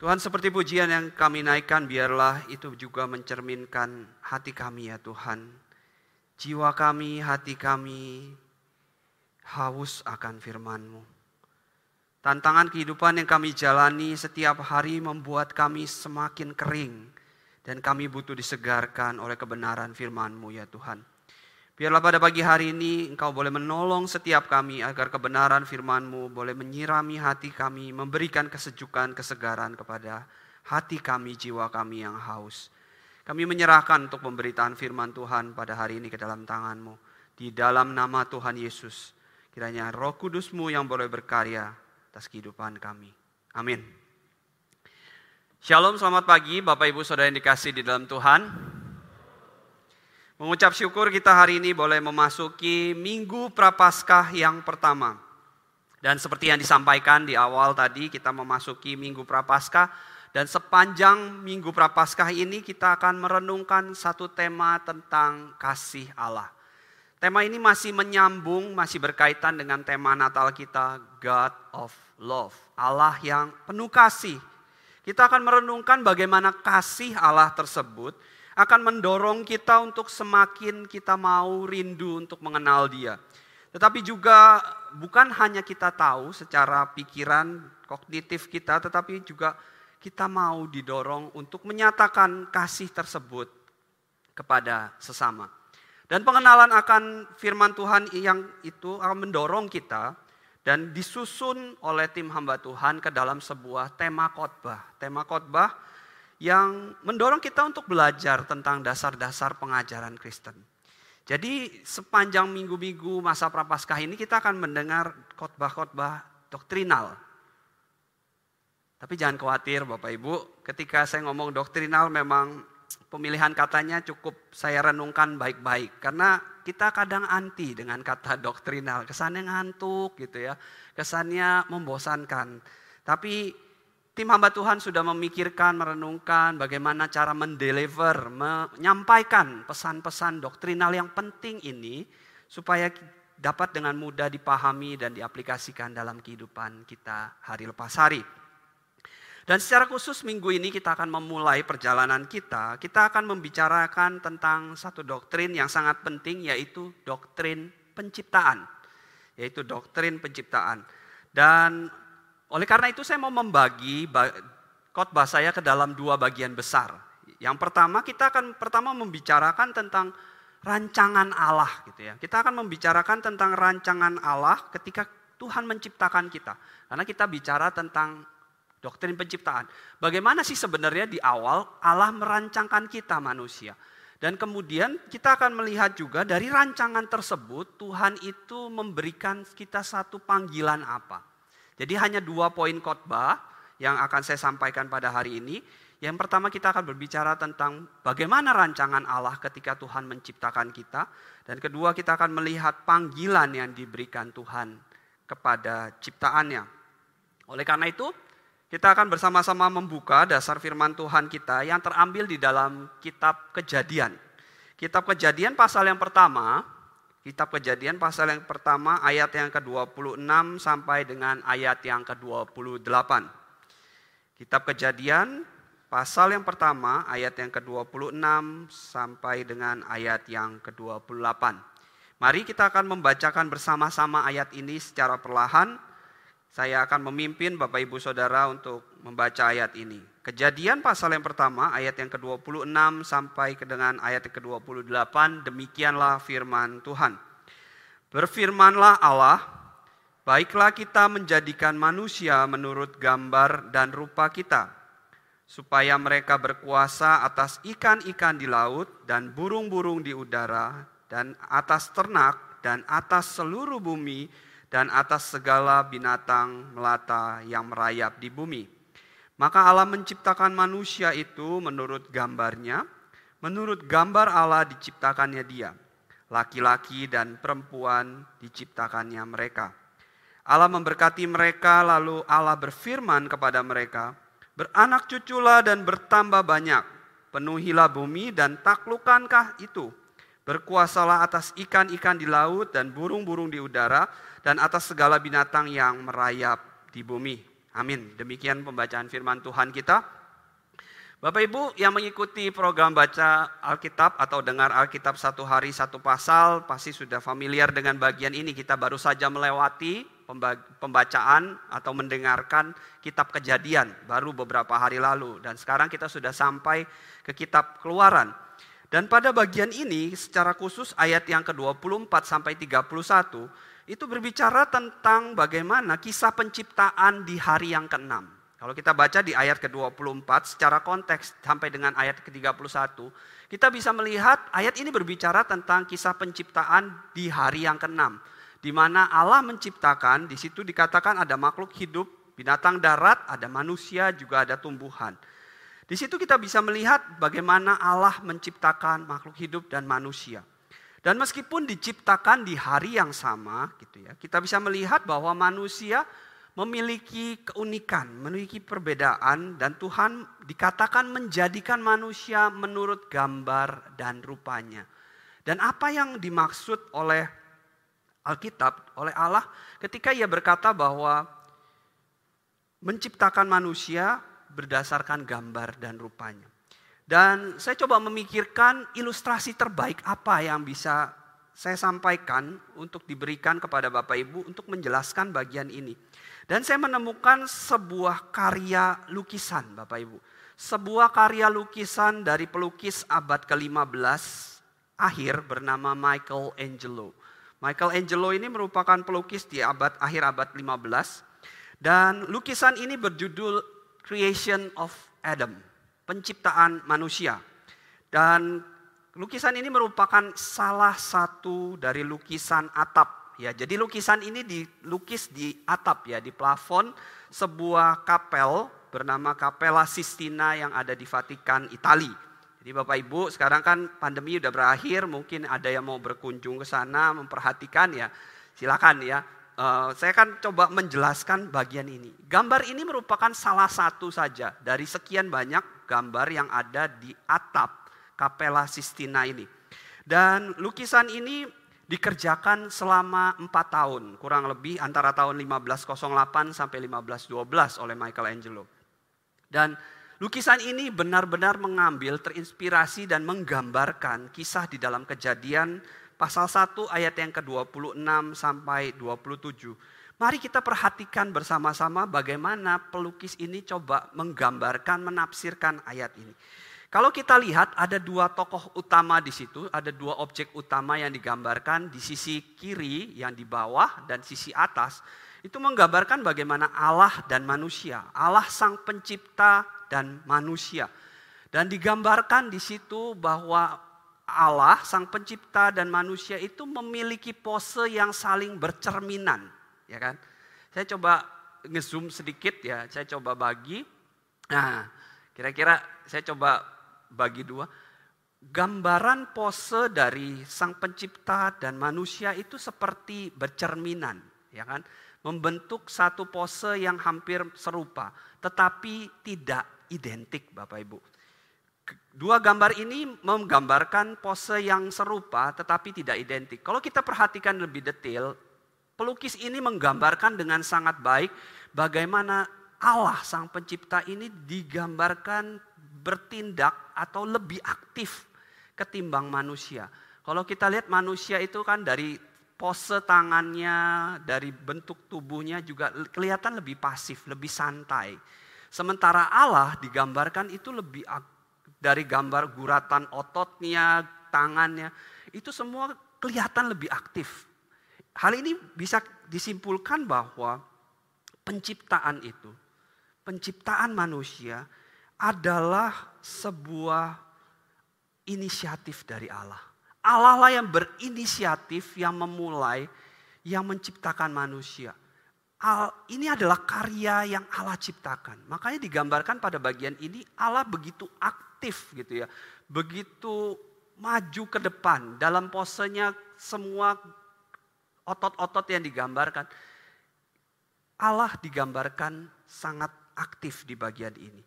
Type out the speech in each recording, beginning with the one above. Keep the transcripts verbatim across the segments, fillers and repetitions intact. Tuhan, seperti pujian yang kami naikkan, biarlah itu juga mencerminkan hati kami ya Tuhan. Jiwa kami, hati kami haus akan firman-Mu. Tantangan kehidupan yang kami jalani setiap hari membuat kami semakin kering. Dan kami butuh disegarkan oleh kebenaran firman-Mu ya Tuhan. Biarlah pada pagi hari ini Engkau boleh menolong setiap kami agar kebenaran firman-Mu boleh menyirami hati kami, memberikan kesejukan, kesegaran kepada hati kami, jiwa kami yang haus. Kami menyerahkan untuk pemberitaan firman Tuhan pada hari ini ke dalam tangan-Mu. Di dalam nama Tuhan Yesus, kiranya Roh Kudus-Mu yang boleh berkarya atas kehidupan kami. Amin. Shalom, selamat pagi Bapak Ibu Saudara yang dikasih di dalam Tuhan. Mengucap syukur kita hari ini boleh memasuki Minggu Prapaskah yang pertama. Dan seperti yang disampaikan di awal tadi, kita memasuki Minggu Prapaskah. Dan sepanjang Minggu Prapaskah ini kita akan merenungkan satu tema tentang kasih Allah. Tema ini masih menyambung, masih berkaitan dengan tema Natal kita, God of Love, Allah yang penuh kasih. Kita akan merenungkan bagaimana kasih Allah tersebut akan mendorong kita untuk semakin kita mau rindu untuk mengenal Dia. Tetapi juga bukan hanya kita tahu secara pikiran kognitif kita, tetapi juga kita mau didorong untuk menyatakan kasih tersebut kepada sesama. Dan pengenalan akan firman Tuhan yang itu akan mendorong kita dan disusun oleh tim hamba Tuhan ke dalam sebuah tema khotbah. Tema khotbah yang mendorong kita untuk belajar tentang dasar-dasar pengajaran Kristen. Jadi sepanjang minggu-minggu masa Prapaskah ini kita akan mendengar khotbah-khotbah doktrinal. Tapi jangan khawatir Bapak Ibu, ketika saya ngomong doktrinal memang pemilihan katanya cukup saya renungkan baik-baik. Karena kita kadang anti dengan kata doktrinal, kesannya ngantuk gitu ya, kesannya membosankan. Tapi tim hamba Tuhan sudah memikirkan, merenungkan bagaimana cara mendeliver, menyampaikan pesan-pesan doktrinal yang penting ini supaya dapat dengan mudah dipahami dan diaplikasikan dalam kehidupan kita hari lepas hari. Dan secara khusus minggu ini kita akan memulai perjalanan kita, kita akan membicarakan tentang satu doktrin yang sangat penting, yaitu doktrin penciptaan. Yaitu doktrin penciptaan. Dan oleh karena itu saya mau membagi khotbah saya ke dalam dua bagian besar. Yang pertama kita akan pertama membicarakan tentang rancangan Allah gitu ya. Kita akan membicarakan tentang rancangan Allah ketika Tuhan menciptakan kita. Karena kita bicara tentang doktrin penciptaan. Bagaimana sih sebenarnya di awal Allah merancangkan kita manusia. Dan kemudian kita akan melihat juga dari rancangan tersebut Tuhan itu memberikan kita satu panggilan apa. Jadi hanya dua poin khotbah yang akan saya sampaikan pada hari ini. Yang pertama kita akan berbicara tentang bagaimana rancangan Allah ketika Tuhan menciptakan kita. Dan kedua kita akan melihat panggilan yang diberikan Tuhan kepada ciptaannya. Oleh karena itu kita akan bersama-sama membuka dasar firman Tuhan kita yang terambil di dalam kitab Kejadian. Kitab Kejadian pasal yang pertama, kitab Kejadian pasal yang pertama ayat yang ke dua puluh enam sampai dengan ayat yang ke dua puluh delapan. Kitab Kejadian pasal yang pertama ayat yang ke dua puluh enam sampai dengan ayat yang ke dua puluh delapan. Mari kita akan membacakan bersama-sama ayat ini secara perlahan. Saya akan memimpin Bapak Ibu Saudara untuk membaca ayat ini. Kejadian pasal yang pertama, ayat yang ke dua puluh enam sampai dengan ayat yang ke dua puluh delapan, demikianlah firman Tuhan. Berfirmanlah Allah, baiklah kita menjadikan manusia menurut gambar dan rupa kita, supaya mereka berkuasa atas ikan-ikan di laut dan burung-burung di udara, dan atas ternak dan atas seluruh bumi, dan atas segala binatang melata yang merayap di bumi. Maka Allah menciptakan manusia itu menurut gambarnya, menurut gambar Allah diciptakannya dia. Laki-laki dan perempuan diciptakannya mereka. Allah memberkati mereka, lalu Allah berfirman kepada mereka, beranak cuculah dan bertambah banyak, penuhilah bumi dan taklukankah itu. Berkuasalah atas ikan-ikan di laut dan burung-burung di udara, dan atas segala binatang yang merayap di bumi. Amin. Demikian pembacaan firman Tuhan kita. Bapak Ibu yang mengikuti program baca Alkitab atau dengar Alkitab satu hari satu pasal, pasti sudah familiar dengan bagian ini. Kita baru saja melewati pembacaan atau mendengarkan kitab Kejadian baru beberapa hari lalu. Dan sekarang kita sudah sampai ke kitab Keluaran. Dan pada bagian ini secara khusus ayat yang ke dua puluh empat sampai tiga puluh satu itu berbicara tentang bagaimana kisah penciptaan di hari yang keenam. Kalau kita baca di ayat ke dua puluh empat secara konteks sampai dengan ayat ke tiga puluh satu, kita bisa melihat ayat ini berbicara tentang kisah penciptaan di hari yang keenam. Di mana Allah menciptakan, di situ dikatakan ada makhluk hidup, binatang darat, ada manusia, juga ada tumbuhan. Di situ kita bisa melihat bagaimana Allah menciptakan makhluk hidup dan manusia. Dan meskipun diciptakan di hari yang sama, gitu ya, kita bisa melihat bahwa manusia memiliki keunikan, memiliki perbedaan, dan Tuhan dikatakan menjadikan manusia menurut gambar dan rupanya. Dan apa yang dimaksud oleh Alkitab, oleh Allah, ketika Ia berkata bahwa menciptakan manusia berdasarkan gambar dan rupanya. Dan saya coba memikirkan ilustrasi terbaik apa yang bisa saya sampaikan untuk diberikan kepada Bapak Ibu untuk menjelaskan bagian ini. Dan saya menemukan sebuah karya lukisan Bapak Ibu. Sebuah karya lukisan dari pelukis abad ke lima belas akhir bernama Michelangelo. Michelangelo ini merupakan pelukis di abad akhir abad lima belas. Dan lukisan ini berjudul Creation of Adam, penciptaan manusia. Dan lukisan ini merupakan salah satu dari lukisan atap. Ya, jadi lukisan ini dilukis di atap ya, di plafon sebuah kapel bernama Capella Sistina yang ada di Vatikan, Italia. Jadi Bapak Ibu sekarang kan pandemi udah berakhir, mungkin ada yang mau berkunjung ke sana memperhatikan ya, silakan ya. Uh, saya akan coba menjelaskan bagian ini. Gambar ini merupakan salah satu saja dari sekian banyak gambar yang ada di atap Capella Sistina ini. Dan lukisan ini dikerjakan selama empat tahun, kurang lebih antara tahun lima belas nol delapan sampai lima belas dua belas oleh Michelangelo. Dan lukisan ini benar-benar mengambil, terinspirasi dan menggambarkan kisah di dalam Kejadian pasal satu ayat yang ke dua puluh enam sampai dua puluh tujuh. Mari kita perhatikan bersama-sama bagaimana pelukis ini coba menggambarkan, menafsirkan ayat ini. Kalau kita lihat ada dua tokoh utama di situ, ada dua objek utama yang digambarkan di sisi kiri yang di bawah dan sisi atas. Itu menggambarkan bagaimana Allah dan manusia, Allah sang pencipta dan manusia. Dan digambarkan di situ bahwa Allah, sang pencipta dan manusia itu memiliki pose yang saling bercerminan, ya kan? Saya coba ngezoom sedikit ya, saya coba bagi. Nah, kira-kira saya coba bagi dua. Gambaran pose dari sang pencipta dan manusia itu seperti bercerminan, ya kan? Membentuk satu pose yang hampir serupa, tetapi tidak identik, Bapak Ibu. Dua gambar ini menggambarkan pose yang serupa tetapi tidak identik. Kalau kita perhatikan lebih detail, pelukis ini menggambarkan dengan sangat baik bagaimana Allah sang pencipta ini digambarkan bertindak atau lebih aktif ketimbang manusia. Kalau kita lihat manusia itu kan dari pose tangannya, dari bentuk tubuhnya juga kelihatan lebih pasif, lebih santai. Sementara Allah digambarkan itu lebih aktif. Dari gambar guratan ototnya, tangannya, itu semua kelihatan lebih aktif. Hal ini bisa disimpulkan bahwa penciptaan itu, penciptaan manusia adalah sebuah inisiatif dari Allah. Allah lah yang berinisiatif, yang memulai, yang menciptakan manusia. Ini adalah karya yang Allah ciptakan. Makanya digambarkan pada bagian ini Allah begitu aktif gitu ya. Begitu maju ke depan dalam posenya semua otot-otot yang digambarkan. Allah digambarkan sangat aktif di bagian ini.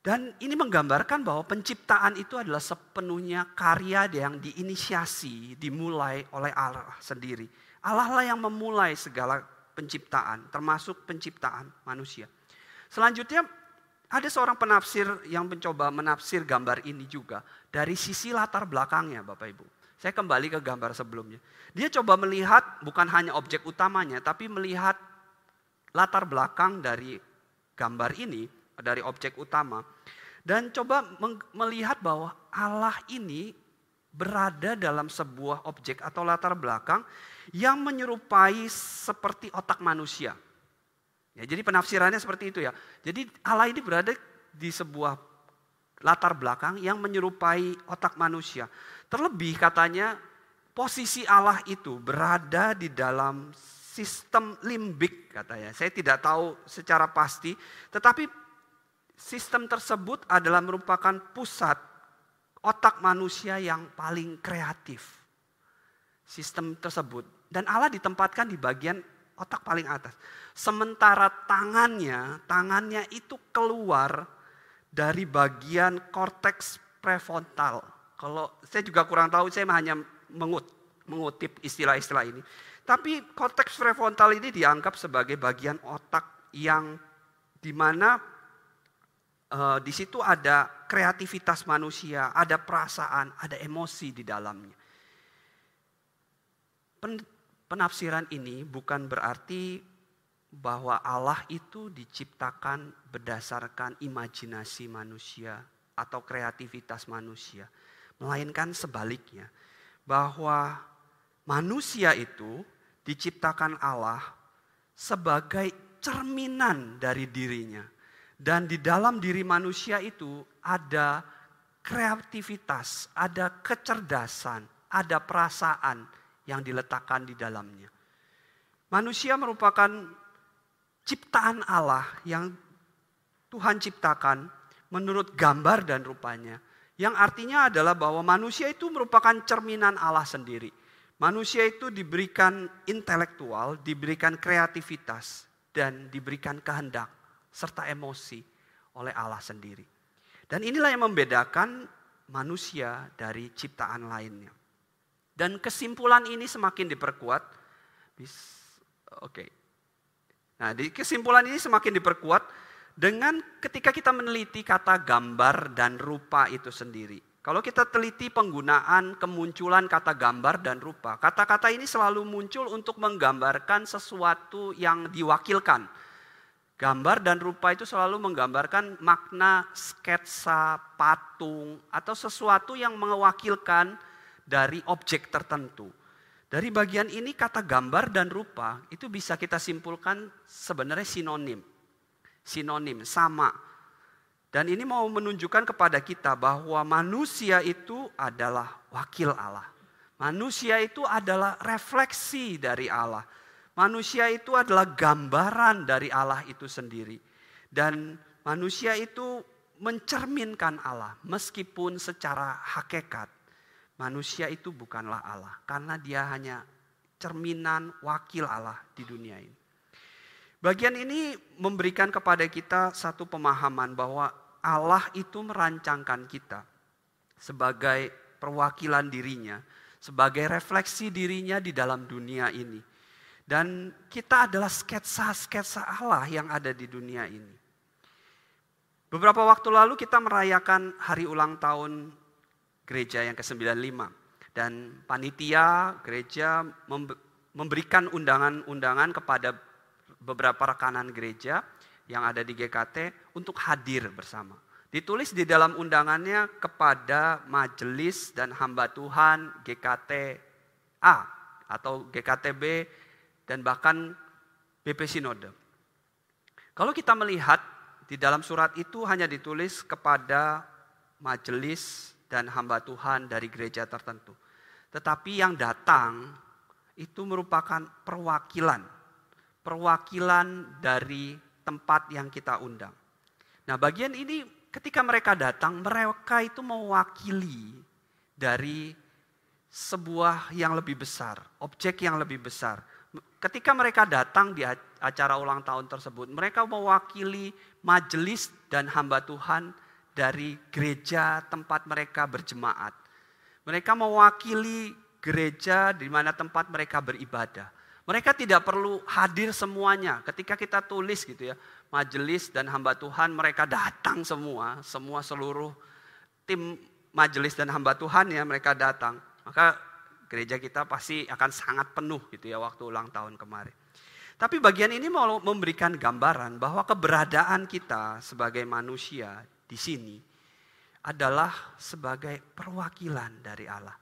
Dan ini menggambarkan bahwa penciptaan itu adalah sepenuhnya karya yang diinisiasi, dimulai oleh Allah sendiri. Allah lah yang memulai segala penciptaan, termasuk penciptaan manusia. Selanjutnya ada seorang penafsir yang mencoba menafsir gambar ini juga dari sisi latar belakangnya, Bapak Ibu. Saya kembali ke gambar sebelumnya. Dia coba melihat bukan hanya objek utamanya, tapi melihat latar belakang dari gambar ini, dari objek utama. Dan coba melihat bahwa Allah ini berada dalam sebuah objek atau latar belakang yang menyerupai seperti otak manusia. Ya, jadi penafsirannya seperti itu ya. Jadi Allah ini berada di sebuah latar belakang yang menyerupai otak manusia. Terlebih katanya posisi Allah itu berada di dalam sistem limbik katanya. Saya tidak tahu secara pasti, tetapi sistem tersebut adalah merupakan pusat otak manusia yang paling kreatif. Sistem tersebut, dan Allah ditempatkan di bagian otak paling atas. Sementara tangannya, tangannya itu keluar dari bagian korteks prefrontal. Kalau saya juga kurang tahu, saya hanya mengut, mengutip istilah-istilah ini. Tapi korteks prefrontal ini dianggap sebagai bagian otak yang dimana e, di situ ada kreativitas manusia, ada perasaan, ada emosi di dalamnya. Pen, penafsiran ini bukan berarti bahwa Allah itu diciptakan berdasarkan imajinasi manusia atau kreativitas manusia, melainkan sebaliknya, bahwa manusia itu diciptakan Allah sebagai cerminan dari dirinya. Dan di dalam diri manusia itu ada kreativitas, ada kecerdasan, ada perasaan yang diletakkan di dalamnya. Manusia merupakan ciptaan Allah yang Tuhan ciptakan menurut gambar dan rupanya. Yang artinya adalah bahwa manusia itu merupakan cerminan Allah sendiri. Manusia itu diberikan intelektual, diberikan kreativitas, dan diberikan kehendak serta emosi oleh Allah sendiri. Dan inilah yang membedakan manusia dari ciptaan lainnya. Dan kesimpulan ini semakin diperkuat. Oke. Nah, kesimpulan ini semakin diperkuat dengan ketika kita meneliti kata gambar dan rupa itu sendiri. Kalau kita teliti penggunaan kemunculan kata gambar dan rupa, kata-kata ini selalu muncul untuk menggambarkan sesuatu yang diwakilkan. Gambar dan rupa itu selalu menggambarkan makna sketsa, patung, atau sesuatu yang mewakilkan dari objek tertentu. Dari bagian ini kata gambar dan rupa itu bisa kita simpulkan sebenarnya sinonim. Sinonim, sama. Dan ini mau menunjukkan kepada kita bahwa manusia itu adalah wakil Allah. Manusia itu adalah refleksi dari Allah. Manusia itu adalah gambaran dari Allah itu sendiri. Dan manusia itu mencerminkan Allah meskipun secara hakikat. Manusia itu bukanlah Allah karena dia hanya cerminan wakil Allah di dunia ini. Bagian ini memberikan kepada kita satu pemahaman bahwa Allah itu merancangkan kita sebagai perwakilan dirinya, sebagai refleksi dirinya di dalam dunia ini. Dan kita adalah sketsa-sketsa Allah yang ada di dunia ini. Beberapa waktu lalu kita merayakan hari ulang tahun gereja yang ke sembilan puluh lima. Dan panitia gereja memberikan undangan-undangan kepada beberapa rekanan gereja yang ada di G K T untuk hadir bersama. Ditulis di dalam undangannya kepada majelis dan hamba Tuhan G K T A atau G K T B dan bahkan B P Sinode. Kalau kita melihat di dalam surat itu hanya ditulis kepada majelis dan hamba Tuhan dari gereja tertentu. Tetapi yang datang itu merupakan perwakilan, perwakilan dari tempat yang kita undang. Nah, bagian ini ketika mereka datang, mereka itu mewakili dari sebuah yang lebih besar, objek yang lebih besar. Ketika mereka datang di acara ulang tahun tersebut, mereka mewakili majelis dan hamba Tuhan dari gereja tempat mereka berjemaat. Mereka mewakili gereja di mana tempat mereka beribadah. Mereka tidak perlu hadir semuanya. Ketika kita tulis gitu ya, majelis dan hamba Tuhan, mereka datang semua, semua seluruh tim majelis dan hamba Tuhan ya, mereka datang. Maka gereja kita pasti akan sangat penuh gitu ya waktu ulang tahun kemarin. Tapi bagian ini mau memberikan gambaran bahwa keberadaan kita sebagai manusia di sini adalah sebagai perwakilan dari Allah.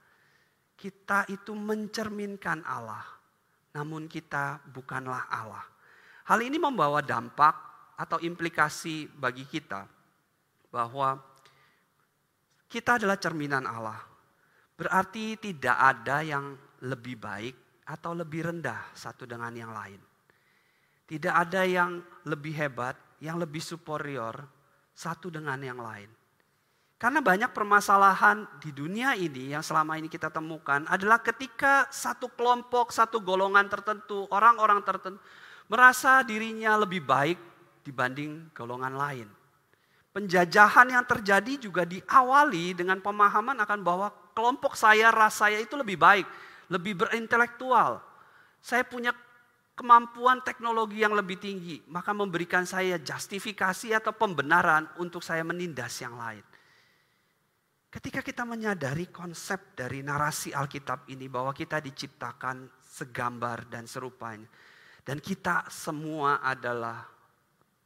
Kita itu mencerminkan Allah. Namun kita bukanlah Allah. Hal ini membawa dampak atau implikasi bagi kita bahwa kita adalah cerminan Allah. Berarti tidak ada yang lebih baik atau lebih rendah satu dengan yang lain. Tidak ada yang lebih hebat, yang lebih superior satu dengan yang lain. Karena banyak permasalahan di dunia ini yang selama ini kita temukan adalah ketika satu kelompok, satu golongan tertentu, orang-orang tertentu merasa dirinya lebih baik dibanding golongan lain. Penjajahan yang terjadi juga diawali dengan pemahaman akan bahwa kelompok saya, ras saya itu lebih baik, lebih berintelektual. Saya punya kemampuan teknologi yang lebih tinggi, maka memberikan saya justifikasi atau pembenaran untuk saya menindas yang lain. Ketika kita menyadari konsep dari narasi Alkitab ini bahwa kita diciptakan segambar dan serupanya. Dan kita semua adalah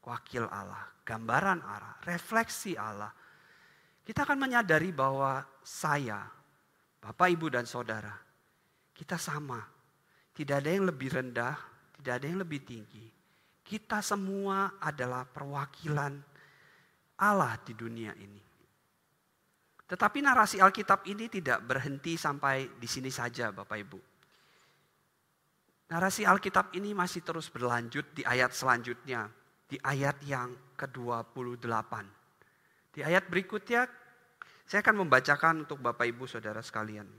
wakil Allah, gambaran Allah, refleksi Allah. Kita akan menyadari bahwa saya, Bapak, Ibu, dan Saudara, kita sama. Tidak ada yang lebih rendah, tidak ada yang lebih tinggi. Kita semua adalah perwakilan Allah di dunia ini. Tetapi narasi Alkitab ini tidak berhenti sampai di sini saja, Bapak Ibu. Narasi Alkitab ini masih terus berlanjut di ayat selanjutnya, di ayat yang ke dua puluh delapan. Di ayat berikutnya saya akan membacakan untuk Bapak Ibu Saudara sekalian.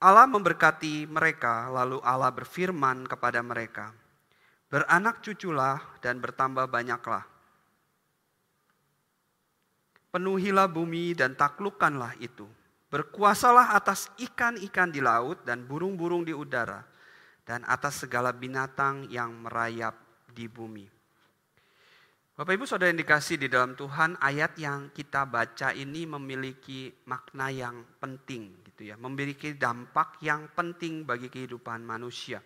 Allah memberkati mereka, lalu Allah berfirman kepada mereka, beranak cuculah dan bertambah banyaklah. Penuhilah bumi dan taklukkanlah itu. Berkuasalah atas ikan-ikan di laut dan burung-burung di udara. Dan atas segala binatang yang merayap di bumi. Bapak Ibu Saudara yang dikasihi di dalam Tuhan, ayat yang kita baca ini memiliki makna yang penting gitu ya, memiliki dampak yang penting bagi kehidupan manusia.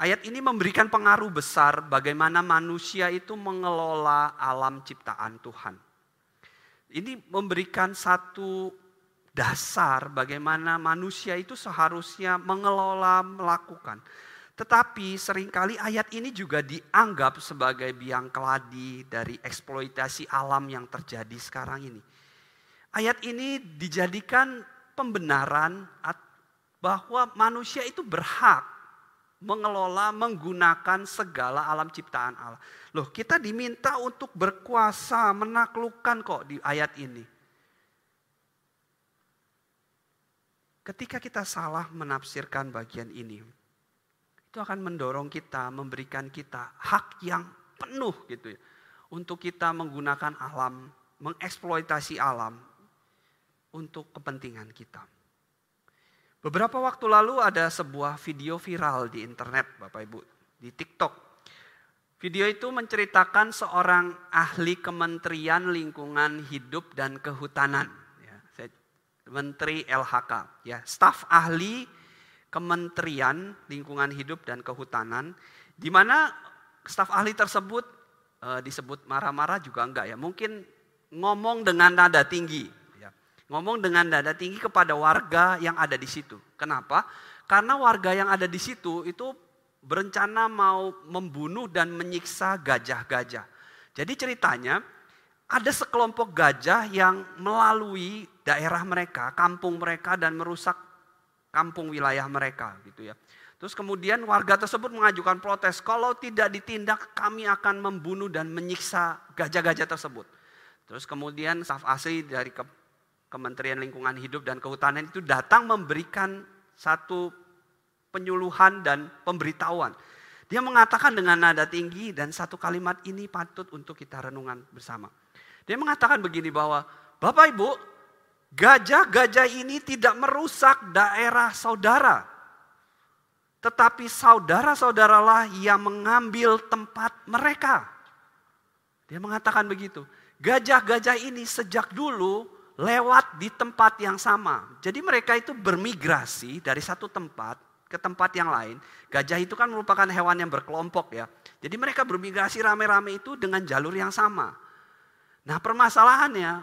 Ayat ini memberikan pengaruh besar bagaimana manusia itu mengelola alam ciptaan Tuhan. Ini memberikan satu dasar bagaimana manusia itu seharusnya mengelola, melakukan. Tetapi seringkali ayat ini juga dianggap sebagai biang keladi dari eksploitasi alam yang terjadi sekarang ini. Ayat ini dijadikan pembenaran bahwa manusia itu berhak mengelola, menggunakan segala alam ciptaan Allah. Loh, kita diminta untuk berkuasa, menaklukkan kok di ayat ini. Ketika kita salah menafsirkan bagian ini, itu akan mendorong kita, memberikan kita hak yang penuh gitu ya, untuk kita menggunakan alam, mengeksploitasi alam untuk kepentingan kita. Beberapa waktu lalu ada sebuah video viral di internet, Bapak Ibu, di TikTok. Video itu menceritakan seorang ahli Kementerian Lingkungan Hidup dan Kehutanan, ya, Menteri L H K, ya, staf ahli Kementerian Lingkungan Hidup dan Kehutanan, di mana staf ahli tersebut e, disebut marah-marah juga enggak ya, mungkin ngomong dengan nada tinggi. Ngomong dengan nada tinggi kepada warga yang ada di situ. Kenapa? Karena warga yang ada di situ itu berencana mau membunuh dan menyiksa gajah-gajah. Jadi ceritanya ada sekelompok gajah yang melalui daerah mereka, kampung mereka dan merusak kampung wilayah mereka gitu ya. Terus kemudian warga tersebut mengajukan protes, kalau tidak ditindak kami akan membunuh dan menyiksa gajah-gajah tersebut. Terus kemudian staf asli dari ke Kementerian Lingkungan Hidup dan Kehutanan itu datang memberikan satu penyuluhan dan pemberitahuan. Dia mengatakan dengan nada tinggi dan satu kalimat ini patut untuk kita renungan bersama. Dia mengatakan begini bahwa, Bapak Ibu, Gajah-gajah ini tidak merusak daerah saudara, tetapi saudara-saudaralah yang mengambil tempat mereka. Dia mengatakan begitu. Gajah-gajah ini sejak dulu lewat di tempat yang sama. Jadi mereka itu bermigrasi dari satu tempat ke tempat yang lain. Gajah itu kan merupakan hewan yang berkelompok ya. Jadi mereka bermigrasi rame-rame itu dengan jalur yang sama. Nah permasalahannya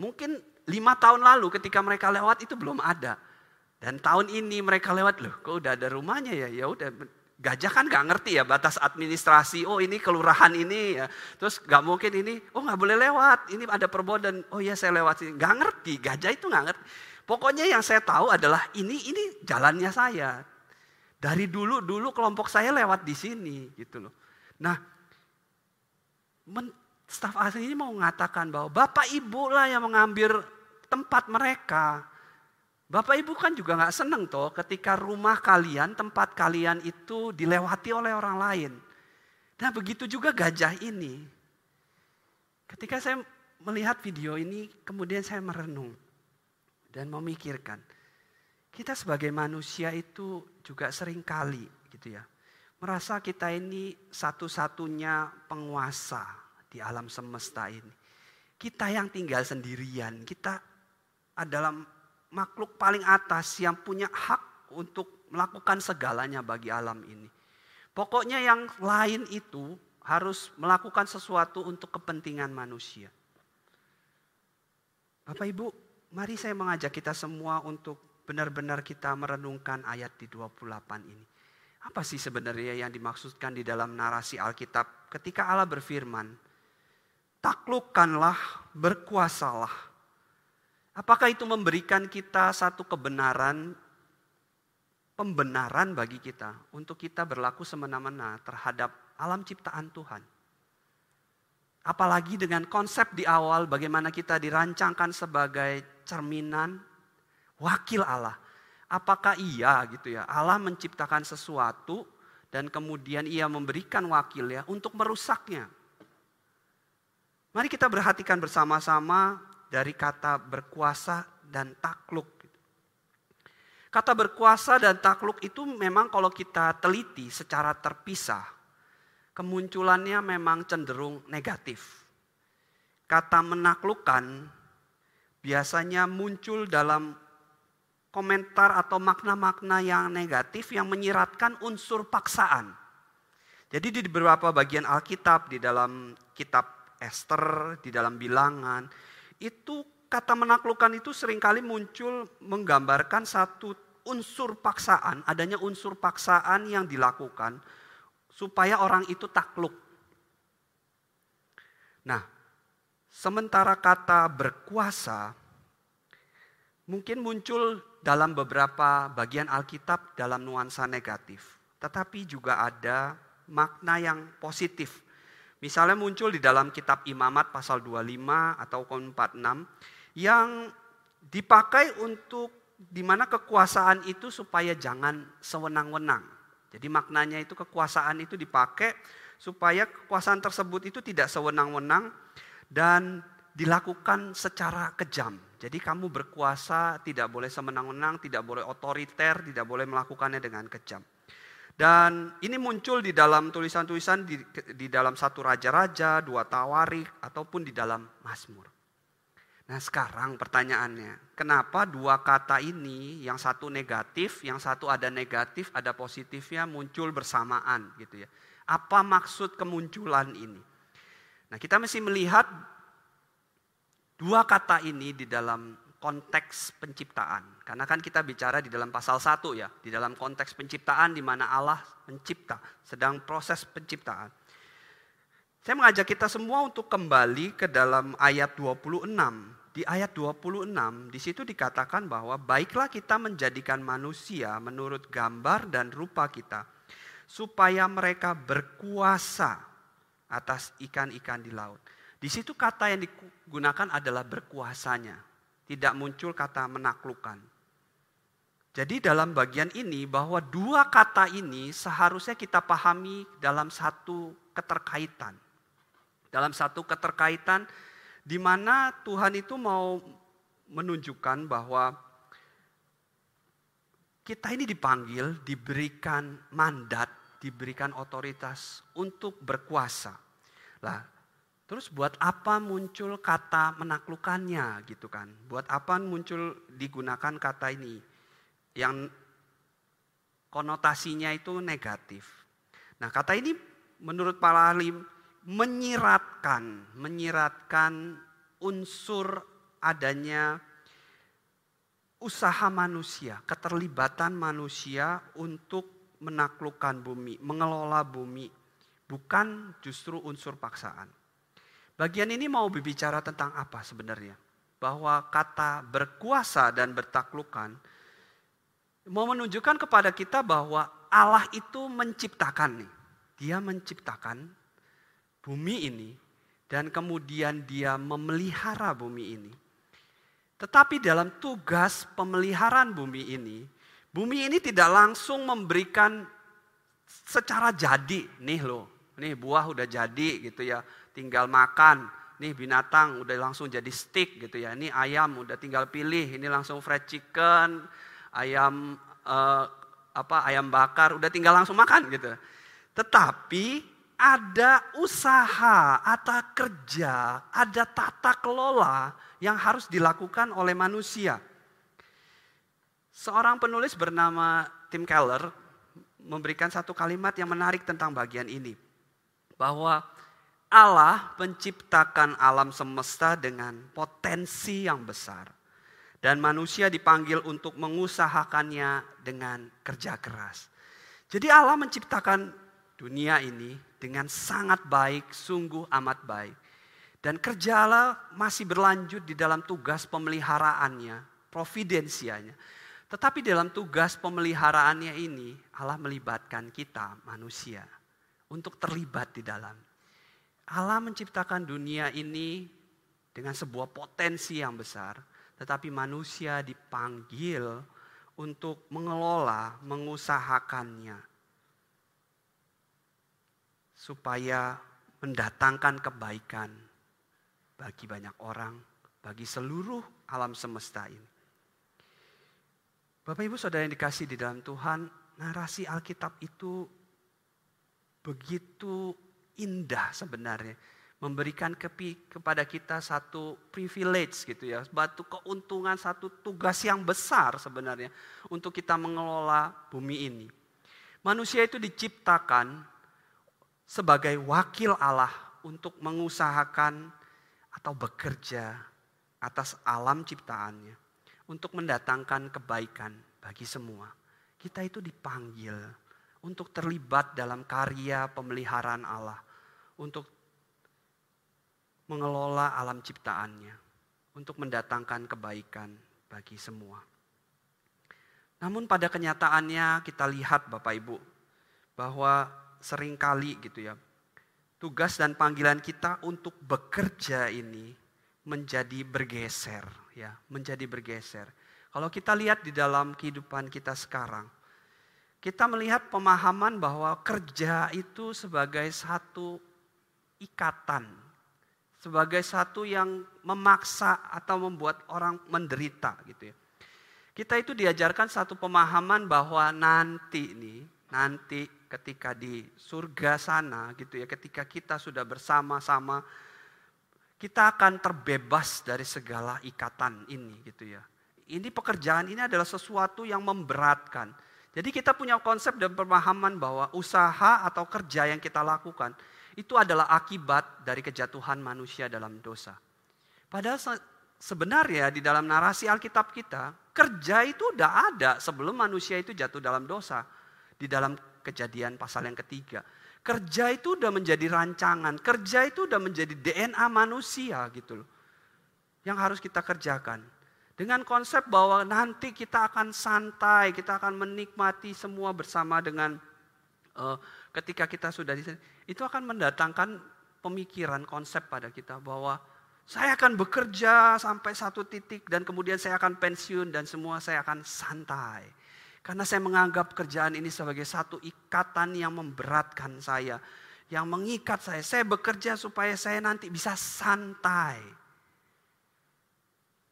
mungkin Lima tahun lalu ketika mereka lewat itu belum ada. Dan tahun ini mereka lewat, loh kok udah ada rumahnya ya? Ya udah, gajah kan gak ngerti ya batas administrasi, oh ini kelurahan ini. Ya. Terus gak mungkin ini, oh gak boleh lewat, ini ada perbodan, oh ya saya lewat sini. Gak ngerti, gajah itu gak ngerti. Pokoknya yang saya tahu adalah ini, ini jalannya saya. Dari dulu-dulu kelompok saya lewat di sini gitu loh. Nah, men, staf asli ini mau mengatakan bahwa Bapak Ibu lah yang mengambil tempat mereka. Bapak Ibu kan juga gak seneng toh ketika rumah kalian, tempat kalian itu dilewati oleh orang lain. Nah begitu juga gajah ini. Ketika saya melihat video ini kemudian saya merenung dan memikirkan. Kita sebagai manusia itu juga sering kali gitu ya. Merasa kita ini satu-satunya penguasa di alam semesta ini. Kita yang tinggal sendirian, kita adalah makhluk paling atas yang punya hak untuk melakukan segalanya bagi alam ini. Pokoknya yang lain itu harus melakukan sesuatu untuk kepentingan manusia. Bapak Ibu, mari saya mengajak kita semua untuk benar-benar kita merenungkan ayat di dua puluh delapan ini. Apa sih sebenarnya yang dimaksudkan di dalam narasi Alkitab ketika Allah berfirman, taklukkanlah, berkuasalah. Apakah itu memberikan kita satu kebenaran, pembenaran bagi kita untuk kita berlaku semena-mena terhadap alam ciptaan Tuhan? Apalagi dengan konsep di awal bagaimana kita dirancangkan sebagai cerminan wakil Allah. Apakah iya gitu ya, Allah menciptakan sesuatu dan kemudian ia memberikan wakilnya untuk merusaknya. Mari kita perhatikan bersama-sama dari kata berkuasa dan takluk. Kata berkuasa dan takluk itu memang kalau kita teliti secara terpisah, kemunculannya memang cenderung negatif. Kata menaklukkan biasanya muncul dalam komentar atau makna-makna yang negatif yang menyiratkan unsur paksaan. Jadi di beberapa bagian Alkitab, di dalam kitab Ester, di dalam Bilangan, itu kata menaklukkan itu seringkali muncul menggambarkan satu unsur paksaan, adanya unsur paksaan yang dilakukan supaya orang itu takluk. Nah, sementara kata berkuasa mungkin muncul dalam beberapa bagian Alkitab dalam nuansa negatif, tetapi juga ada makna yang positif. Misalnya muncul di dalam kitab Imamat pasal dua puluh lima atau empat puluh enam yang dipakai untuk di mana kekuasaan itu supaya jangan sewenang-wenang. Jadi maknanya itu kekuasaan itu dipakai supaya kekuasaan tersebut itu tidak sewenang-wenang dan dilakukan secara kejam. Jadi kamu berkuasa tidak boleh sewenang-wenang, tidak boleh otoriter, tidak boleh melakukannya dengan kejam. Dan ini muncul di dalam tulisan-tulisan di, di dalam satu raja-raja, dua tawarik, ataupun di dalam Mazmur. Nah sekarang pertanyaannya, kenapa dua kata ini yang satu negatif, yang satu ada negatif, ada positifnya muncul bersamaan gitu ya. Apa maksud kemunculan ini? Nah kita mesti melihat dua kata ini di dalam konteks penciptaan. Karena kan kita bicara di dalam pasal satu ya, di dalam konteks penciptaan di mana Allah mencipta, sedang proses penciptaan. Saya mengajak kita semua untuk kembali ke dalam ayat dua puluh enam. Di ayat dua puluh enam di situ dikatakan bahwa baiklah kita menjadikan manusia menurut gambar dan rupa kita supaya mereka berkuasa atas ikan-ikan di laut. Di situ kata yang digunakan adalah berkuasanya. Tidak muncul kata menaklukkan. Jadi dalam bagian ini bahwa dua kata ini seharusnya kita pahami dalam satu keterkaitan. Dalam satu keterkaitan di mana Tuhan itu mau menunjukkan bahwa kita ini dipanggil, diberikan mandat, diberikan otoritas untuk berkuasa. Lah, terus buat apa muncul kata menaklukannya gitu kan? Buat apa muncul digunakan kata ini yang konotasinya itu negatif? Nah, kata ini menurut para ahli menyiratkan, menyiratkan unsur adanya usaha manusia, keterlibatan manusia untuk menaklukkan bumi, mengelola bumi, bukan justru unsur paksaan. Bagian ini mau berbicara tentang apa sebenarnya? Bahwa kata berkuasa dan bertaklukan mau menunjukkan kepada kita bahwa Allah itu menciptakan nih. Dia menciptakan bumi ini dan kemudian dia memelihara bumi ini. Tetapi dalam tugas pemeliharaan bumi ini, bumi ini tidak langsung memberikan secara jadi, nih loh, nih buah udah jadi gitu ya, tinggal makan, nih binatang udah langsung jadi steak gitu ya, ini ayam udah tinggal pilih, ini langsung fried chicken, ayam eh, apa ayam bakar udah tinggal langsung makan gitu. Tetapi ada usaha, ada kerja, ada tata kelola yang harus dilakukan oleh manusia. Seorang penulis bernama Tim Keller memberikan satu kalimat yang menarik tentang bagian ini. Bahwa Allah menciptakan alam semesta dengan potensi yang besar. Dan manusia dipanggil untuk mengusahakannya dengan kerja keras. Jadi Allah menciptakan dunia ini dengan sangat baik, sungguh amat baik. Dan kerja Allah masih berlanjut di dalam tugas pemeliharaannya, providensianya. Tetapi dalam tugas pemeliharaannya ini, Allah melibatkan kita manusia untuk terlibat di dalam. Allah menciptakan dunia ini dengan sebuah potensi yang besar. Tetapi manusia dipanggil untuk mengelola, mengusahakannya. Supaya mendatangkan kebaikan bagi banyak orang, bagi seluruh alam semesta ini. Bapak Ibu Saudara yang dikasihi di dalam Tuhan, narasi Alkitab itu begitu indah sebenarnya. Memberikan kepi, kepada kita satu privilege gitu ya, satu keuntungan, satu tugas yang besar sebenarnya untuk kita mengelola bumi ini. Manusia itu diciptakan sebagai wakil Allah untuk mengusahakan atau bekerja atas alam ciptaannya. Untuk mendatangkan kebaikan bagi semua. Kita itu dipanggil untuk terlibat dalam karya pemeliharaan Allah. Untuk mengelola alam ciptaannya. Untuk mendatangkan kebaikan bagi semua. Namun pada kenyataannya kita lihat Bapak Ibu bahwa seringkali gitu ya, tugas dan panggilan kita untuk bekerja ini menjadi bergeser ya, menjadi bergeser. Kalau kita lihat di dalam kehidupan kita sekarang, kita melihat pemahaman bahwa kerja itu sebagai satu ikatan, sebagai satu yang memaksa atau membuat orang menderita gitu ya. Kita itu diajarkan satu pemahaman bahwa nanti nih, nanti ketika di surga sana gitu ya, ketika kita sudah bersama-sama, kita akan terbebas dari segala ikatan ini gitu ya. Ini pekerjaan ini adalah sesuatu yang memberatkan. Jadi kita punya konsep dan pemahaman bahwa usaha atau kerja yang kita lakukan itu adalah akibat dari kejatuhan manusia dalam dosa. Padahal sebenarnya di dalam narasi Alkitab kita, kerja itu udah ada sebelum manusia itu jatuh dalam dosa. Di dalam Kejadian pasal yang ketiga. Kerja itu udah menjadi rancangan, kerja itu udah menjadi D N A manusia gitu loh. Yang harus kita kerjakan. Dengan konsep bahwa nanti kita akan santai, kita akan menikmati semua bersama dengan uh, ketika kita sudah di sini. Itu akan mendatangkan pemikiran konsep pada kita bahwa saya akan bekerja sampai satu titik dan kemudian saya akan pensiun dan semua saya akan santai. Karena saya menganggap kerjaan ini sebagai satu ikatan yang memberatkan saya. Yang mengikat saya. Saya bekerja supaya saya nanti bisa santai.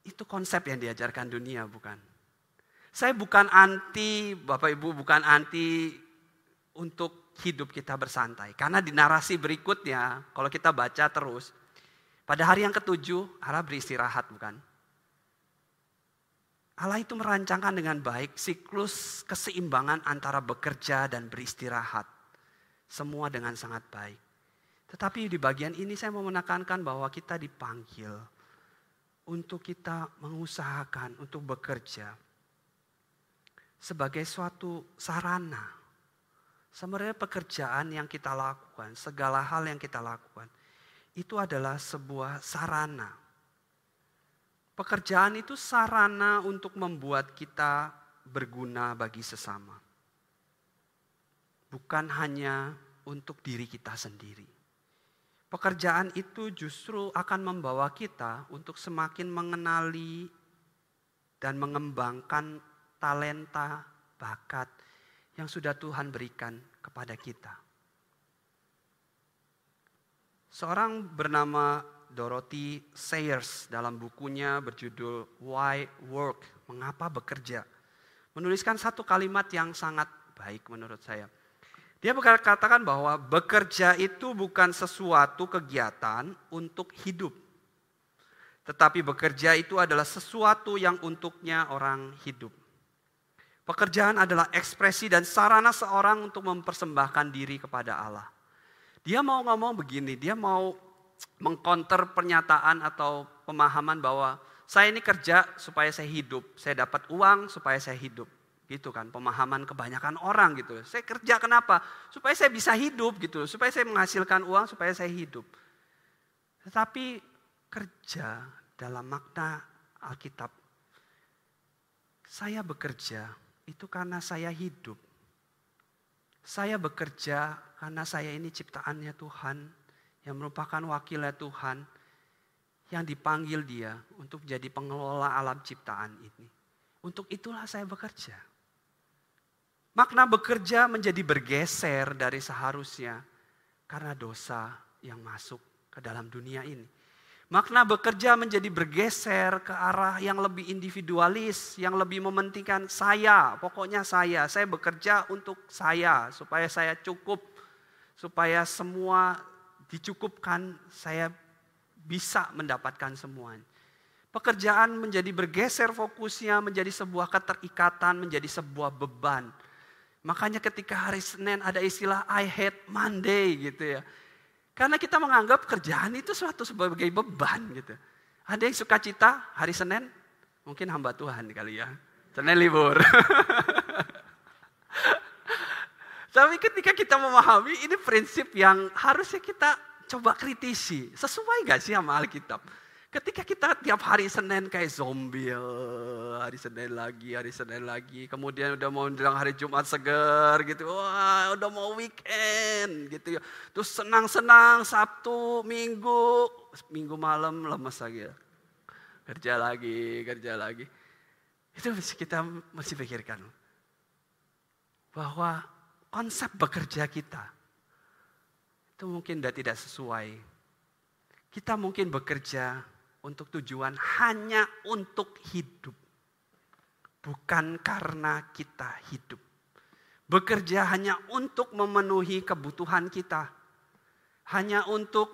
Itu konsep yang diajarkan dunia, bukan? Saya bukan anti, Bapak Ibu bukan anti untuk hidup kita bersantai. Karena di narasi berikutnya, kalau kita baca terus, pada hari yang ketujuh, Allah beristirahat, bukan? Allah itu merancangkan dengan baik siklus keseimbangan antara bekerja dan beristirahat. Semua dengan sangat baik. Tetapi di bagian ini saya mau menekankan bahwa kita dipanggil untuk kita mengusahakan, untuk bekerja sebagai suatu sarana. Sebenarnya pekerjaan yang kita lakukan, segala hal yang kita lakukan, itu adalah sebuah sarana. Pekerjaan itu sarana untuk membuat kita berguna bagi sesama. Bukan hanya untuk diri kita sendiri. Pekerjaan itu justru akan membawa kita untuk semakin mengenali dan mengembangkan talenta, bakat yang sudah Tuhan berikan kepada kita. Seorang bernama Dorothy Sayers dalam bukunya berjudul Why Work, Mengapa Bekerja, menuliskan satu kalimat yang sangat baik menurut saya. Dia berkatakan bahwa bekerja itu bukan sesuatu kegiatan untuk hidup. Tetapi bekerja itu adalah sesuatu yang untuknya orang hidup. Pekerjaan adalah ekspresi dan sarana seorang untuk mempersembahkan diri kepada Allah. Dia mau ngomong begini, dia mau mengkonter pernyataan atau pemahaman bahwa saya ini kerja supaya saya hidup, saya dapat uang supaya saya hidup. Gitu kan, pemahaman kebanyakan orang gitu. Saya kerja kenapa? Supaya saya bisa hidup gitu, supaya saya menghasilkan uang, supaya saya hidup. Tetapi kerja dalam makna Alkitab, saya bekerja itu karena saya hidup. Saya bekerja karena saya ini ciptaannya Tuhan, yang merupakan wakilnya Tuhan, yang dipanggil Dia untuk jadi pengelola alam ciptaan ini. Untuk itulah saya bekerja. Makna bekerja menjadi bergeser dari seharusnya karena dosa yang masuk ke dalam dunia ini. Makna bekerja menjadi bergeser ke arah yang lebih individualis, yang lebih mementingkan saya, pokoknya saya. Saya bekerja untuk saya, supaya saya cukup, supaya semua dicukupkan, saya bisa mendapatkan semuanya. Pekerjaan menjadi bergeser fokusnya, menjadi sebuah keterikatan, menjadi sebuah beban. Makanya ketika hari Senin ada istilah I hate Monday gitu ya. Karena kita menganggap kerjaan itu suatu sebagai beban gitu. Ada yang suka cita hari Senin, mungkin hamba Tuhan kali ya. Senin libur. Tapi ketika kita memahami ini prinsip yang harusnya kita coba kritisi. Sesuai gak sih sama Alkitab? Ketika kita tiap hari Senin kayak zombie, hari Senin lagi, hari Senin lagi. Kemudian udah mau menjelang hari Jumat seger gitu, wah udah mau weekend gitu ya. Terus senang-senang Sabtu, Minggu, Minggu malam lemes lagi ya. Kerja lagi, kerja lagi. Itu kita mesti pikirkan. Bahwa konsep bekerja kita itu mungkin udah tidak sesuai. Kita mungkin bekerja untuk tujuan hanya untuk hidup. Bukan karena kita hidup. Bekerja hanya untuk memenuhi kebutuhan kita. Hanya untuk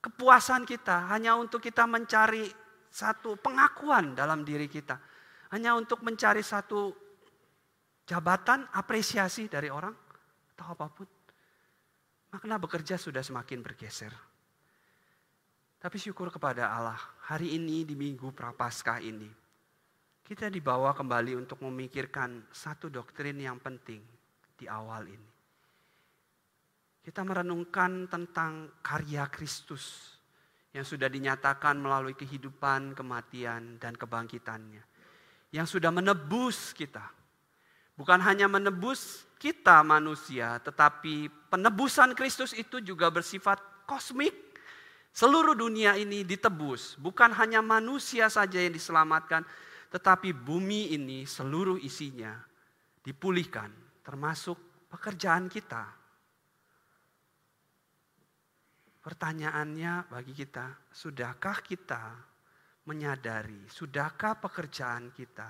kepuasan kita. Hanya untuk kita mencari satu pengakuan dalam diri kita. Hanya untuk mencari satu jabatan, apresiasi dari orang atau apapun. Makna bekerja sudah semakin bergeser. Tapi syukur kepada Allah, hari ini di Minggu Prapaskah ini, kita dibawa kembali untuk memikirkan satu doktrin yang penting di awal ini. Kita merenungkan tentang karya Kristus yang sudah dinyatakan melalui kehidupan, kematian, dan kebangkitannya. Yang sudah menebus kita. Bukan hanya menebus kita manusia, tetapi penebusan Kristus itu juga bersifat kosmik. Seluruh dunia ini ditebus, bukan hanya manusia saja yang diselamatkan, tetapi bumi ini seluruh isinya dipulihkan, termasuk pekerjaan kita. Pertanyaannya bagi kita, sudahkah kita menyadari, sudahkah pekerjaan kita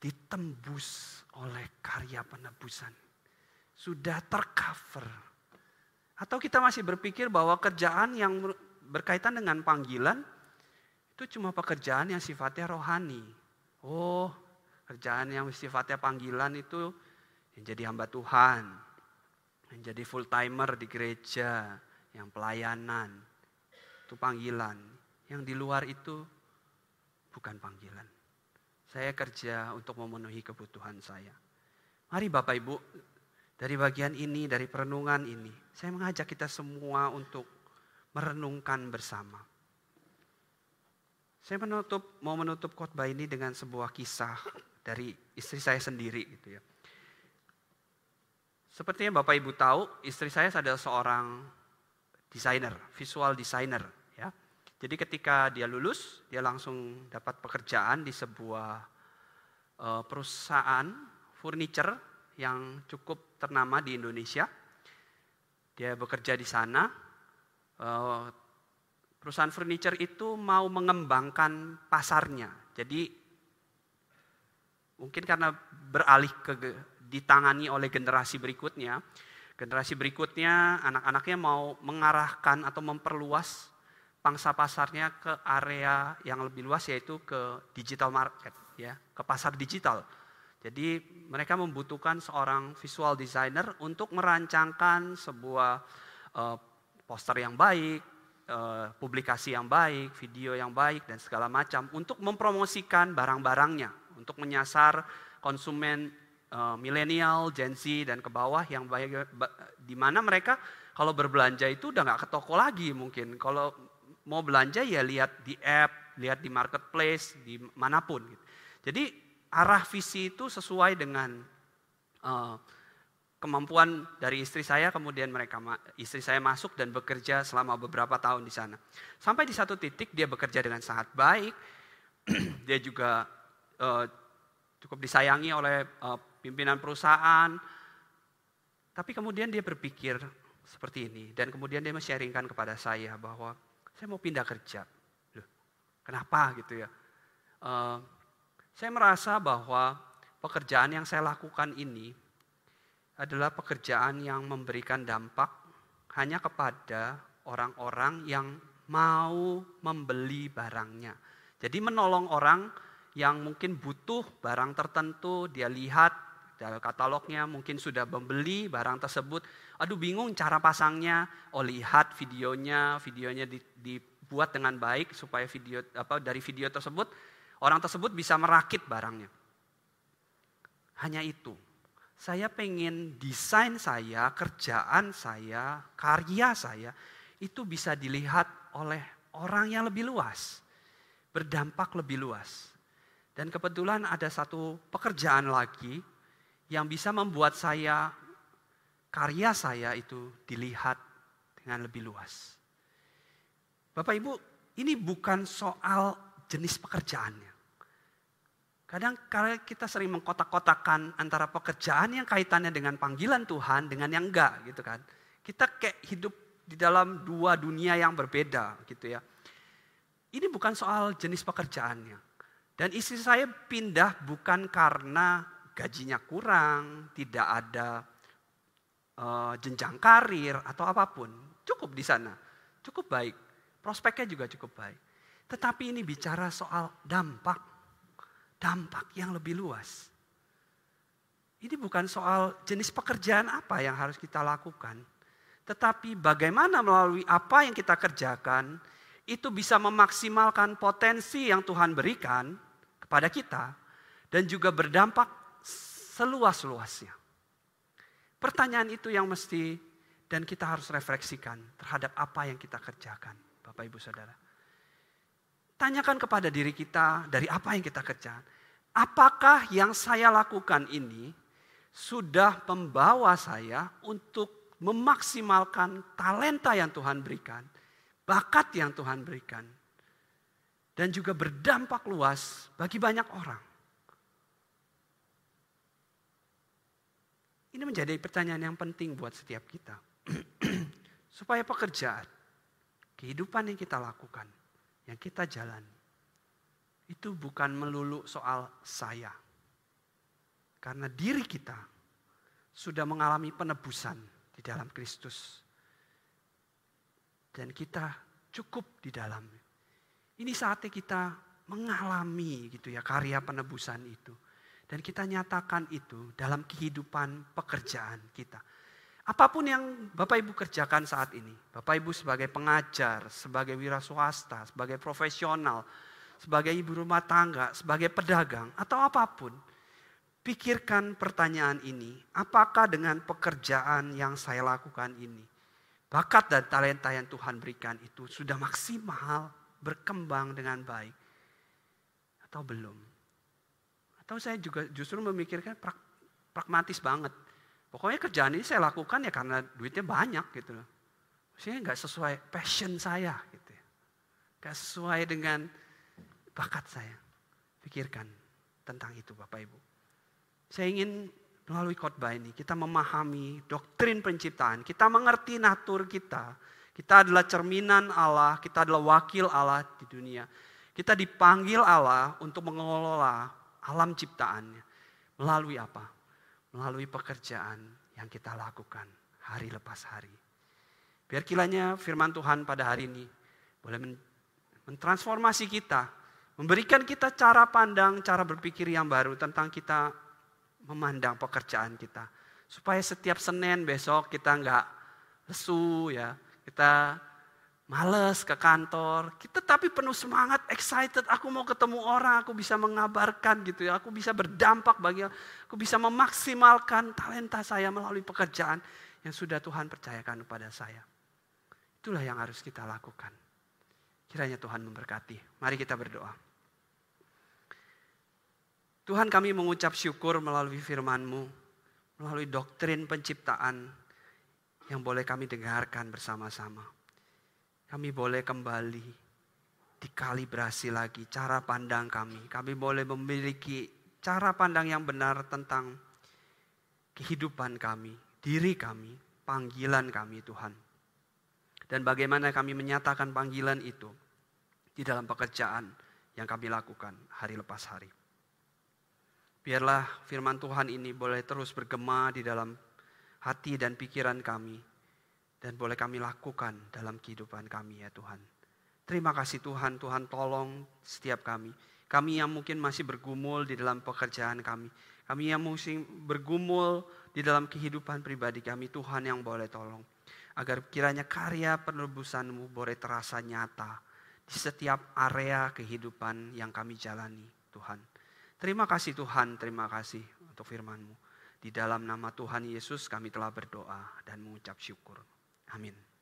ditembus oleh karya penebusan? Sudah tercover? Atau kita masih berpikir bahwa kerjaan yang berkaitan dengan panggilan itu cuma pekerjaan yang sifatnya rohani. Oh, kerjaan yang sifatnya panggilan itu yang jadi hamba Tuhan, yang jadi full timer di gereja, yang pelayanan, itu panggilan. Yang di luar itu bukan panggilan. Saya kerja untuk memenuhi kebutuhan saya. Mari Bapak Ibu, dari bagian ini, dari perenungan ini, saya mengajak kita semua untuk merenungkan bersama. Saya menutup, mau menutup khotbah ini dengan sebuah kisah dari istri saya sendiri, gitu ya. Sepertinya Bapak Ibu tahu, istri saya adalah seorang desainer, visual designer, ya. Jadi ketika dia lulus, dia langsung dapat pekerjaan di sebuah uh, perusahaan furniture yang cukup ternama di Indonesia. Dia bekerja di sana. Uh, Perusahaan furniture itu mau mengembangkan pasarnya. Jadi mungkin karena beralih ke ditangani oleh generasi berikutnya, generasi berikutnya anak-anaknya mau mengarahkan atau memperluas pangsa pasarnya ke area yang lebih luas, yaitu ke digital market, ya, ke pasar digital. Jadi mereka membutuhkan seorang visual designer untuk merancangkan sebuah uh, poster yang baik, publikasi yang baik, video yang baik, dan segala macam untuk mempromosikan barang-barangnya, untuk menyasar konsumen uh, milenial, Gen Z, dan ke bawah, yang baik, di mana mereka kalau berbelanja itu udah nggak ke toko lagi mungkin. Kalau mau belanja ya lihat di app, lihat di marketplace, di manapun. Jadi arah visi itu sesuai dengan uh, kemampuan dari istri saya, kemudian mereka istri saya masuk dan bekerja selama beberapa tahun di sana. Sampai di satu titik dia bekerja dengan sangat baik, dia juga uh, cukup disayangi oleh uh, pimpinan perusahaan. Tapi kemudian dia berpikir seperti ini, dan kemudian dia men-sharingkan kepada saya bahwa saya mau pindah kerja. Loh, kenapa gitu ya? Uh, saya merasa bahwa pekerjaan yang saya lakukan ini adalah pekerjaan yang memberikan dampak hanya kepada orang-orang yang mau membeli barangnya. Jadi menolong orang yang mungkin butuh barang tertentu, dia lihat dari katalognya, mungkin sudah membeli barang tersebut, aduh bingung cara pasangnya, oh lihat videonya, videonya dibuat dengan baik supaya video apa dari video tersebut, orang tersebut bisa merakit barangnya. Hanya itu. Saya pengen desain saya, kerjaan saya, karya saya itu bisa dilihat oleh orang yang lebih luas, berdampak lebih luas. Dan kebetulan ada satu pekerjaan lagi yang bisa membuat saya, karya saya itu dilihat dengan lebih luas. Bapak Ibu, ini bukan soal jenis pekerjaannya. Kadang kita sering mengkotak-kotakan antara pekerjaan yang kaitannya dengan panggilan Tuhan dengan yang enggak, gitu kan. Kita kayak hidup di dalam dua dunia yang berbeda, gitu ya. Ini bukan soal jenis pekerjaannya. Dan istri saya pindah bukan karena gajinya kurang, tidak ada uh, jenjang karir atau apapun. Cukup di sana, cukup baik. Prospeknya juga cukup baik. Tetapi ini bicara soal dampak. Dampak yang lebih luas. Ini bukan soal jenis pekerjaan apa yang harus kita lakukan, tetapi bagaimana melalui apa yang kita kerjakan itu bisa memaksimalkan potensi yang Tuhan berikan kepada kita dan juga berdampak seluas-luasnya. Pertanyaan itu yang mesti dan kita harus refleksikan terhadap apa yang kita kerjakan, Bapak Ibu Saudara. Tanyakan kepada diri kita dari apa yang kita kerjakan. Apakah yang saya lakukan ini sudah membawa saya untuk memaksimalkan talenta yang Tuhan berikan, bakat yang Tuhan berikan, dan juga berdampak luas bagi banyak orang? Ini menjadi pertanyaan yang penting buat setiap kita. Supaya pekerjaan kehidupan yang kita lakukan, yang kita jalani, itu bukan melulu soal saya. Karena diri kita sudah mengalami penebusan di dalam Kristus. Dan kita cukup di dalamnya. Ini saatnya kita mengalami gitu ya karya penebusan itu. Dan kita nyatakan itu dalam kehidupan pekerjaan kita. Apapun yang Bapak Ibu kerjakan saat ini. Bapak Ibu sebagai pengajar, sebagai wira swasta, sebagai profesional, sebagai ibu rumah tangga, sebagai pedagang atau apapun. Pikirkan pertanyaan ini, apakah dengan pekerjaan yang saya lakukan ini, bakat dan talenta yang Tuhan berikan itu sudah maksimal berkembang dengan baik atau belum? Atau saya juga justru memikirkan pragmatis banget. Pokoknya kerjaan ini saya lakukan ya karena duitnya banyak gitu loh. Maksudnya nggak sesuai passion saya gitu ya. Nggak sesuai dengan bakat saya. Pikirkan tentang itu Bapak Ibu. Saya ingin melalui khotbah ini kita memahami doktrin penciptaan. Kita mengerti natur kita. Kita adalah cerminan Allah, kita adalah wakil Allah di dunia. Kita dipanggil Allah untuk mengelola alam ciptaannya. Melalui apa? Melalui pekerjaan yang kita lakukan hari lepas hari. Biar kiranya firman Tuhan pada hari ini boleh mentransformasi kita. Memberikan kita cara pandang, cara berpikir yang baru tentang kita memandang pekerjaan kita. Supaya setiap Senin besok kita nggak lesu ya. Kita males ke kantor. Kita tapi penuh semangat, excited. Aku mau ketemu orang, aku bisa mengabarkan gitu ya. Aku bisa berdampak bagi, aku bisa memaksimalkan talenta saya melalui pekerjaan yang sudah Tuhan percayakan kepada saya. Itulah yang harus kita lakukan. Kiranya Tuhan memberkati. Mari kita berdoa. Tuhan, kami mengucap syukur melalui firman-Mu, melalui doktrin penciptaan yang boleh kami dengarkan bersama-sama. Kami boleh kembali dikalibrasi lagi cara pandang kami. Kami boleh memiliki cara pandang yang benar tentang kehidupan kami, diri kami, panggilan kami Tuhan. Dan bagaimana kami menyatakan panggilan itu di dalam pekerjaan yang kami lakukan hari lepas hari. Biarlah firman Tuhan ini boleh terus bergema di dalam hati dan pikiran kami. Dan boleh kami lakukan dalam kehidupan kami ya Tuhan. Terima kasih Tuhan, Tuhan tolong setiap kami. Kami yang mungkin masih bergumul di dalam pekerjaan kami. Kami yang mungkin bergumul di dalam kehidupan pribadi kami. Tuhan yang boleh tolong. Agar kiranya karya penebusan-Mu boleh terasa nyata di setiap area kehidupan yang kami jalani Tuhan. Terima kasih Tuhan, terima kasih untuk firman-Mu. Di dalam nama Tuhan Yesus kami telah berdoa dan mengucap syukur. Amin.